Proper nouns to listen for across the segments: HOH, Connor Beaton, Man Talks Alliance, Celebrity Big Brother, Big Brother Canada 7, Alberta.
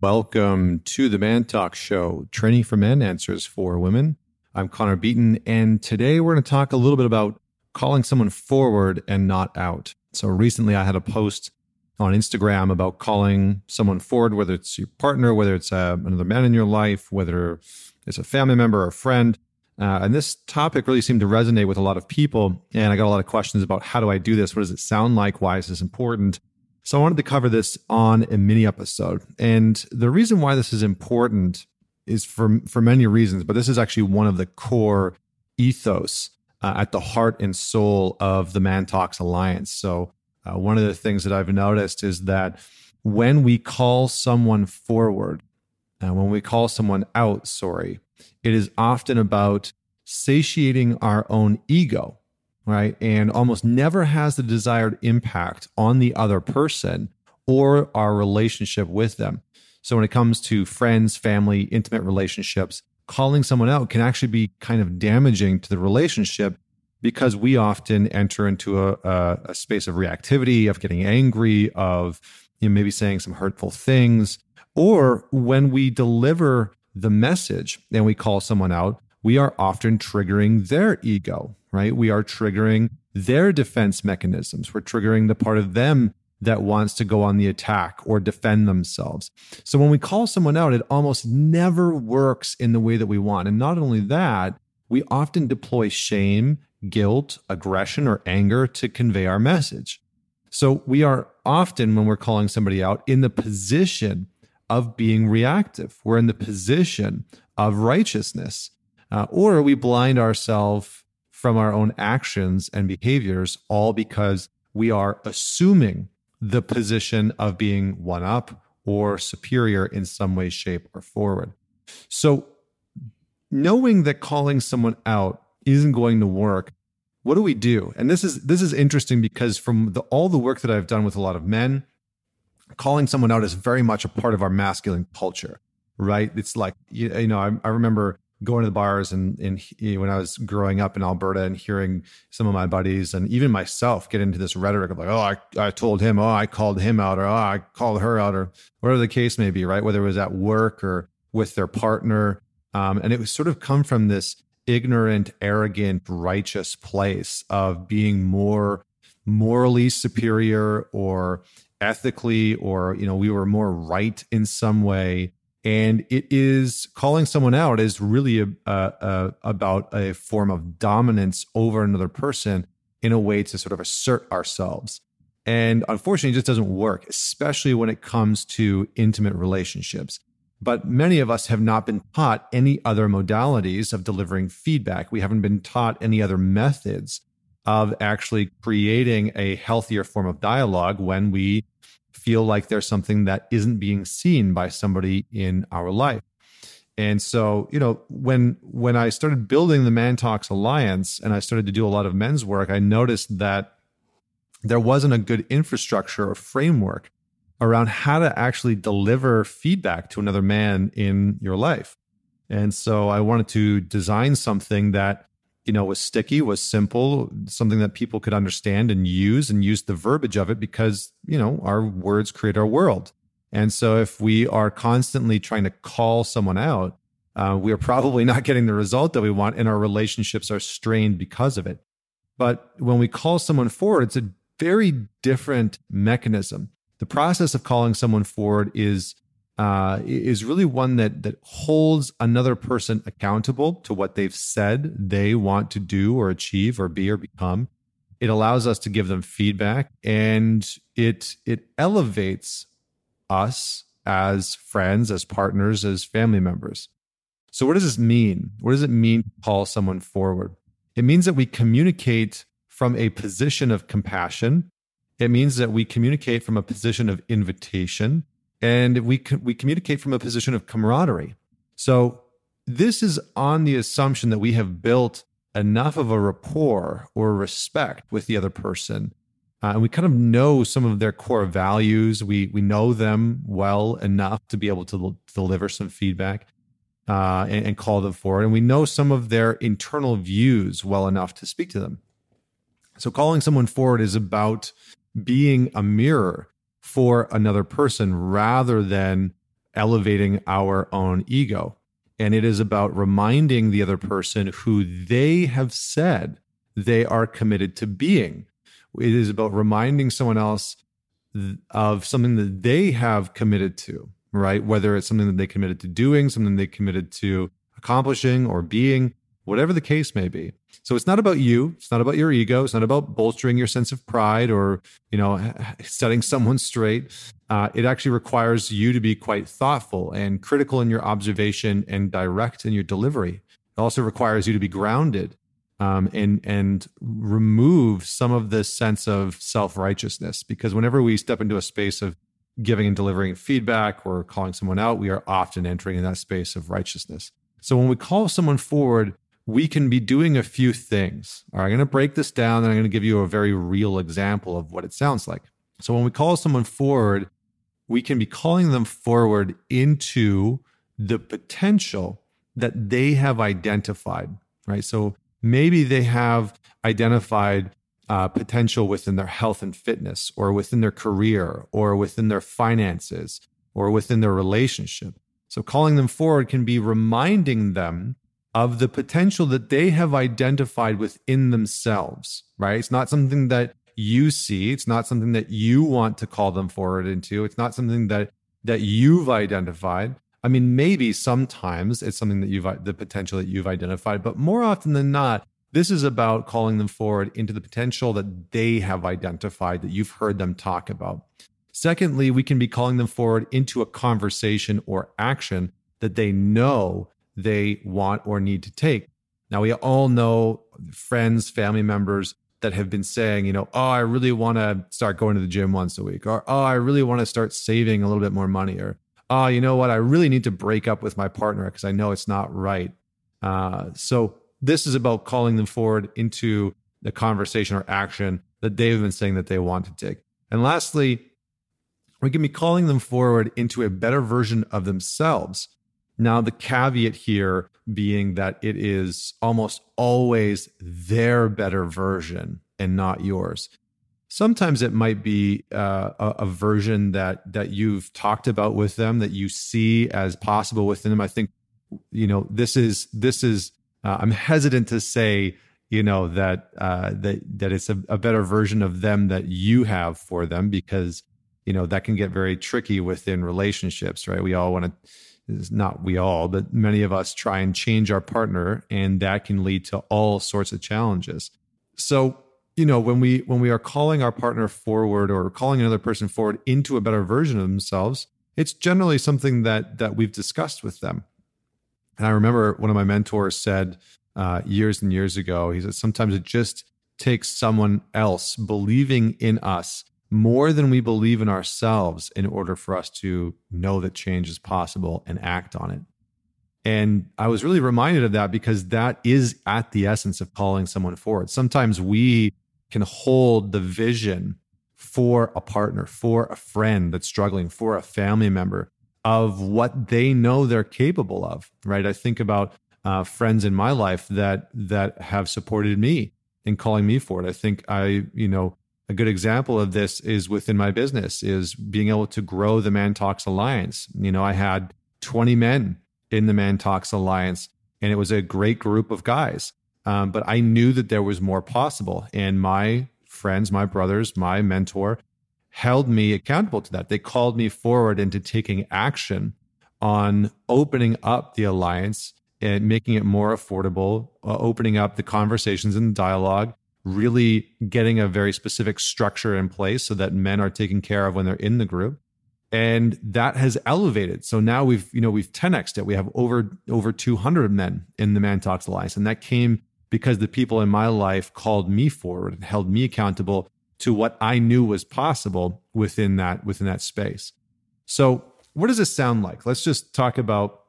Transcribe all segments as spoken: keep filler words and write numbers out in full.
Welcome to the Man Talk Show, training for men, answers for women. I'm Connor Beaton, and today we're going to talk a little bit about calling someone forward and not out. So recently I had a post on Instagram about calling someone forward, whether it's your partner, whether it's uh, another man in your life, whether it's a family member or a friend. Uh, and this topic really seemed to resonate with a lot of people. And I got a lot of questions about how do I do this? What does it sound like? Why is this important? So I wanted to cover this on a mini episode. And the reason why this is important is for, for many reasons, but this is actually one of the core ethos uh, at the heart and soul of the Man Talks Alliance. So uh, one of the things that I've noticed is that when we call someone forward, and uh, when we call someone out, sorry, it is often about satiating our own ego, right? And almost never has the desired impact on the other person or our relationship with them. So when it comes to friends, family, intimate relationships, calling someone out can actually be kind of damaging to the relationship because we often enter into a, a, a space of reactivity, of getting angry, of you know, maybe saying some hurtful things. Or when we deliver the message and we call someone out, we are often triggering their ego, right? We are triggering their defense mechanisms. We're triggering the part of them that wants to go on the attack or defend themselves. So when we call someone out, it almost never works in the way that we want. And not only that, we often deploy shame, guilt, aggression, or anger to convey our message. So we are often, when we're calling somebody out, in the position of being reactive. We're in the position of righteousness, uh, or we blind ourselves from our own actions and behaviors, all because we are assuming the position of being one up or superior in some way, shape, or forward. So knowing that calling someone out isn't going to work, what do we do? And this is this is interesting because from the, all the work that I've done with a lot of men, calling someone out is very much a part of our masculine culture, right? It's like, you, you know, I, I remember going to the bars and, and you know, when I was growing up in Alberta and hearing some of my buddies and even myself get into this rhetoric of like, oh, I, I told him, oh, I called him out, or oh, I called her out, or whatever the case may be, right? Whether it was at work or with their partner. Um, and it was sort of come from this ignorant, arrogant, righteous place of being more morally superior or ethically, or, you know, we were more right in some way. And it is, calling someone out is really a, a, a, about a form of dominance over another person in a way to sort of assert ourselves. And unfortunately, it just doesn't work, especially when it comes to intimate relationships. But many of us have not been taught any other modalities of delivering feedback. We haven't been taught any other methods of actually creating a healthier form of dialogue when we feel like there's something that isn't being seen by somebody in our life. And so, you know, when when I started building the Man Talks Alliance and I started to do a lot of men's work, I noticed that there wasn't a good infrastructure or framework around how to actually deliver feedback to another man in your life. And so I wanted to design something that, you know, was sticky, was simple, something that people could understand and use and use the verbiage of it because, you know, our words create our world. And so if we are constantly trying to call someone out, uh, we are probably not getting the result that we want and our relationships are strained because of it. But when we call someone forward, it's a very different mechanism. The process of calling someone forward is Uh, is really one that that holds another person accountable to what they've said they want to do or achieve or be or become. It allows us to give them feedback, and it it elevates us as friends, as partners, as family members. So what does this mean? What does it mean to call someone forward? It means that we communicate from a position of compassion. It means that we communicate from a position of invitation. And we we communicate from a position of camaraderie. So this is on the assumption that we have built enough of a rapport or respect with the other person. Uh, and we kind of know some of their core values. We we know them well enough to be able to l- deliver some feedback uh, and, and call them forward. And we know some of their internal views well enough to speak to them. So calling someone forward is about being a mirror for another person rather than elevating our own ego. And it is about reminding the other person who they have said they are committed to being. It is about reminding someone else of something that they have committed to, right? Whether it's something that they committed to doing, something they committed to accomplishing or being, whatever the case may be. So it's not about you. It's not about your ego. It's not about bolstering your sense of pride or, you know, setting someone straight. Uh, it actually requires you to be quite thoughtful and critical in your observation and direct in your delivery. It also requires you to be grounded um, and, and remove some of this sense of self-righteousness, because whenever we step into a space of giving and delivering feedback or calling someone out, we are often entering in that space of righteousness. So when we call someone forward, we can be doing a few things. All right, I'm going to break this down and I'm going to give you a very real example of what it sounds like. So when we call someone forward, we can be calling them forward into the potential that they have identified, right? So maybe they have identified uh, potential within their health and fitness, or within their career, or within their finances, or within their relationship. So calling them forward can be reminding them of the potential that they have identified within themselves, right? It's not something that you see. It's not something that you want to call them forward into. It's not something that that you've identified. I mean, maybe sometimes it's something that you've, the potential that you've identified, but more often than not, this is about calling them forward into the potential that they have identified, that you've heard them talk about. Secondly, we can be calling them forward into a conversation or action that they know they want or need to take. Now, we all know friends, family members that have been saying, you know, oh, I really want to start going to the gym once a week, or oh, I really want to start saving a little bit more money, or oh, you know what, I really need to break up with my partner because I know it's not right. Uh, so this is about calling them forward into the conversation or action that they've been saying that they want to take. And lastly, we can be calling them forward into a better version of themselves. Now, the caveat here being that it is almost always their better version and not yours. Sometimes it might be uh, a, a version that that you've talked about with them, that you see as possible within them. I think, you know, this is this is. Uh, I'm hesitant to say, you know, that uh, that that it's a, a better version of them that you have for them, because you know that can get very tricky within relationships, right? We all want to. Not we all, but many of us try and change our partner, and that can lead to all sorts of challenges. So, you know, when we when we are calling our partner forward or calling another person forward into a better version of themselves, it's generally something that that we've discussed with them. And I remember one of my mentors said uh, years and years ago, he said, sometimes it just takes someone else believing in us more than we believe in ourselves in order for us to know that change is possible and act on it. And I was really reminded of that, because that is at the essence of calling someone forward. Sometimes we can hold the vision for a partner, for a friend that's struggling, for a family member, of what they know they're capable of, right? I think about uh, friends in my life that that have supported me in calling me forward. I think I, you know, a good example of this is within my business, is being able to grow the Man Talks Alliance. You know, I had twenty men in the Man Talks Alliance, and it was a great group of guys. Um, but I knew that there was more possible. And my friends, my brothers, my mentor held me accountable to that. They called me forward into taking action on opening up the alliance and making it more affordable, uh, opening up the conversations and the dialogue, really getting a very specific structure in place so that men are taken care of when they're in the group. And that has elevated. So now we've, you know, we've ten X'd it. We have over, over two hundred men in the Man Talks Alliance. And that came because the people in my life called me forward and held me accountable to what I knew was possible within that, within that space. So what does this sound like? Let's just talk about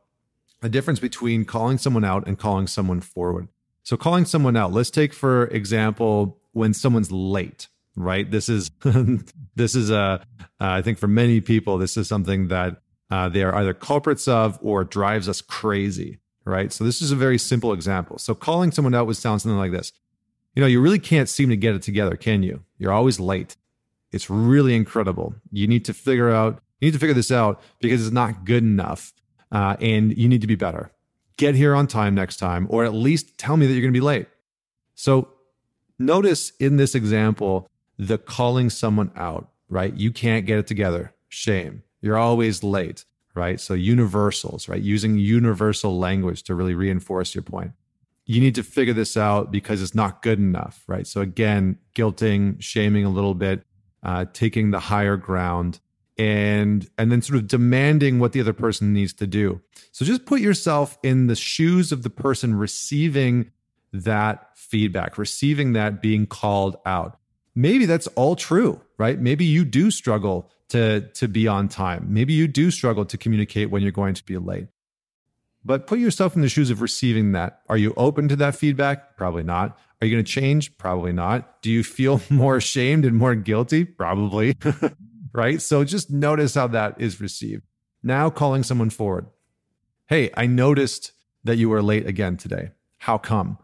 the difference between calling someone out and calling someone forward. So calling someone out, let's take, for example, when someone's late, right? This is, this is a, uh, I think for many people, this is something that uh, they are either culprits of or drives us crazy, right? So this is a very simple example. So calling someone out would sound something like this. You know, you really can't seem to get it together, can you? You're always late. It's really incredible. You need to figure out You need to figure this out because it's not good enough, uh, and you need to be better. Get here on time next time, or at least tell me that you're going to be late. So notice in this example, the calling someone out, right? You can't get it together. Shame. You're always late, right? So universals, right? Using universal language to really reinforce your point. You need to figure this out because it's not good enough, right? So again, guilting, shaming a little bit, uh, taking the higher ground, and and then sort of demanding what the other person needs to do. So just put yourself in the shoes of the person receiving that feedback, receiving that being called out. Maybe that's all true, right? Maybe you do struggle to, to be on time. Maybe you do struggle to communicate when you're going to be late. But put yourself in the shoes of receiving that. Are you open to that feedback? Probably not. Are you going to change? Probably not. Do you feel more ashamed and more guilty? Probably, right? So just notice how that is received. Now calling someone forward. Hey, I noticed that you were late again today. How come?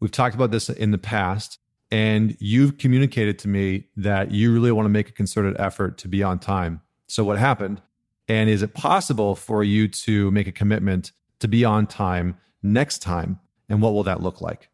We've talked about this in the past, and you've communicated to me that you really want to make a concerted effort to be on time. So what happened? And is it possible for you to make a commitment to be on time next time? And what will that look like?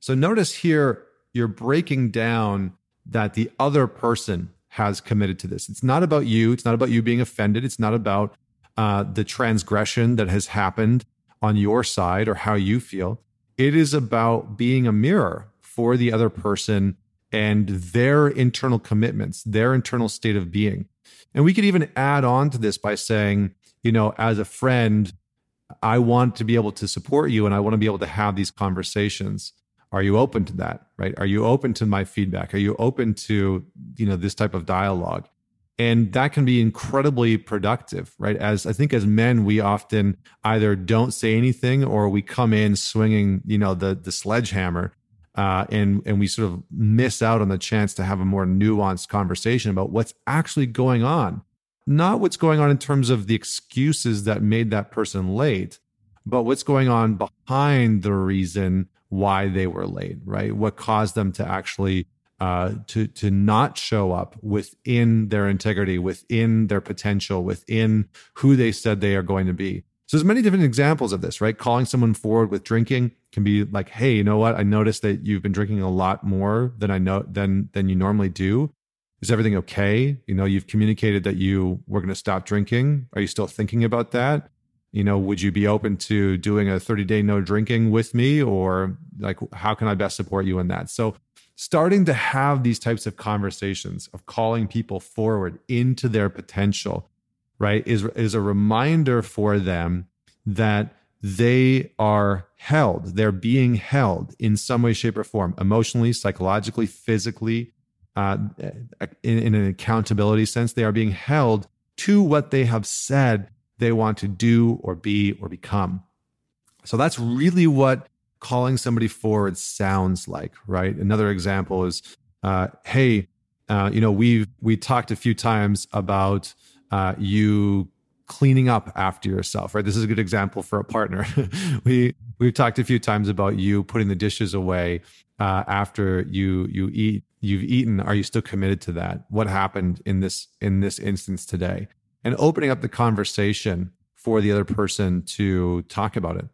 So notice here, you're breaking down that the other person has committed to this. It's not about you. It's not about you being offended. It's not about uh, the transgression that has happened on your side or how you feel. It is about being a mirror for the other person and their internal commitments, their internal state of being. And we could even add on to this by saying, you know, as a friend, I want to be able to support you and I want to be able to have these conversations. Are you open to that, right? Are you open to my feedback? Are you open to, you know, this type of dialogue? And that can be incredibly productive, right? As I think as men, we often either don't say anything or we come in swinging, you know, the the sledgehammer, uh, and and we sort of miss out on the chance to have a more nuanced conversation about what's actually going on. Not what's going on in terms of the excuses that made that person late, but what's going on behind the reason why they were late, right? What caused them to actually Uh, to to not show up within their integrity, within their potential, within who they said they are going to be. So there's many different examples of this, right? Calling someone forward with drinking can be like, hey, you know what? I noticed that you've been drinking a lot more than I know than than you normally do. Is everything okay? You know, you've communicated that you were going to stop drinking. Are you still thinking about that? You know, would you be open to doing a thirty-day no drinking with me, or like, how can I best support you in that? So starting to have these types of conversations of calling people forward into their potential, right, is, is a reminder for them that they are held, they're being held in some way, shape, or form, emotionally, psychologically, physically, uh, in, in an accountability sense. They are being held to what they have said they want to do or be or become. So that's really what calling somebody forward sounds like, right? Another example is, uh, hey, uh, you know, we've we talked a few times about uh, you cleaning up after yourself, right? This is a good example for a partner. we we've talked a few times about you putting the dishes away uh, after you you eat you've eaten. Are you still committed to that? What happened in this in this instance today? And opening up the conversation for the other person to talk about it.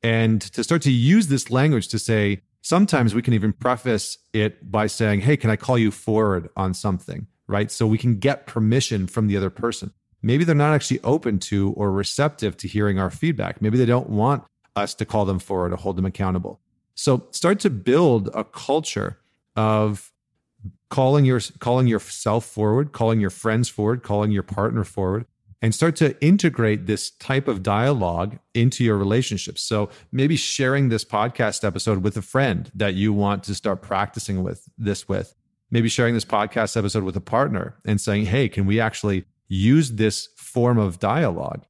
And to start to use this language to say, sometimes we can even preface it by saying, hey, can I call you forward on something, right? So we can get permission from the other person. Maybe they're not actually open to or receptive to hearing our feedback. Maybe they don't want us to call them forward or hold them accountable. So start to build a culture of calling your, calling yourself forward, calling your friends forward, calling your partner forward, and start to integrate this type of dialogue into your relationships. So maybe sharing this podcast episode with a friend that you want to start practicing with this with, maybe sharing this podcast episode with a partner and saying, hey, can we actually use this form of dialogue?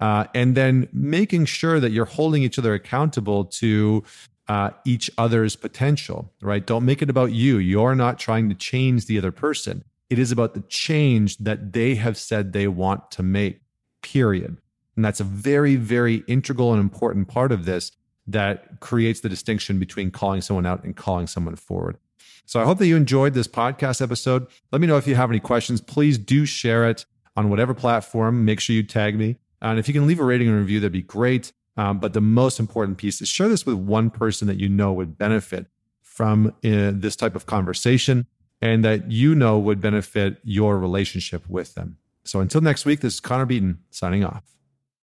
Uh, and then making sure that you're holding each other accountable to uh, each other's potential, right? Don't make it about you. You're not trying to change the other person. It is about the change that they have said they want to make, period. And that's a very, very integral and important part of this that creates the distinction between calling someone out and calling someone forward. So I hope that you enjoyed this podcast episode. Let me know if you have any questions. Please do share it. on whatever platform. Make sure you tag me. And if you can leave a rating and review, that'd be great. Um, but the most important piece is share this with one person that you know would benefit from uh, this type of conversation and that you know would benefit your relationship with them. So until next week, this is Connor Beaton signing off.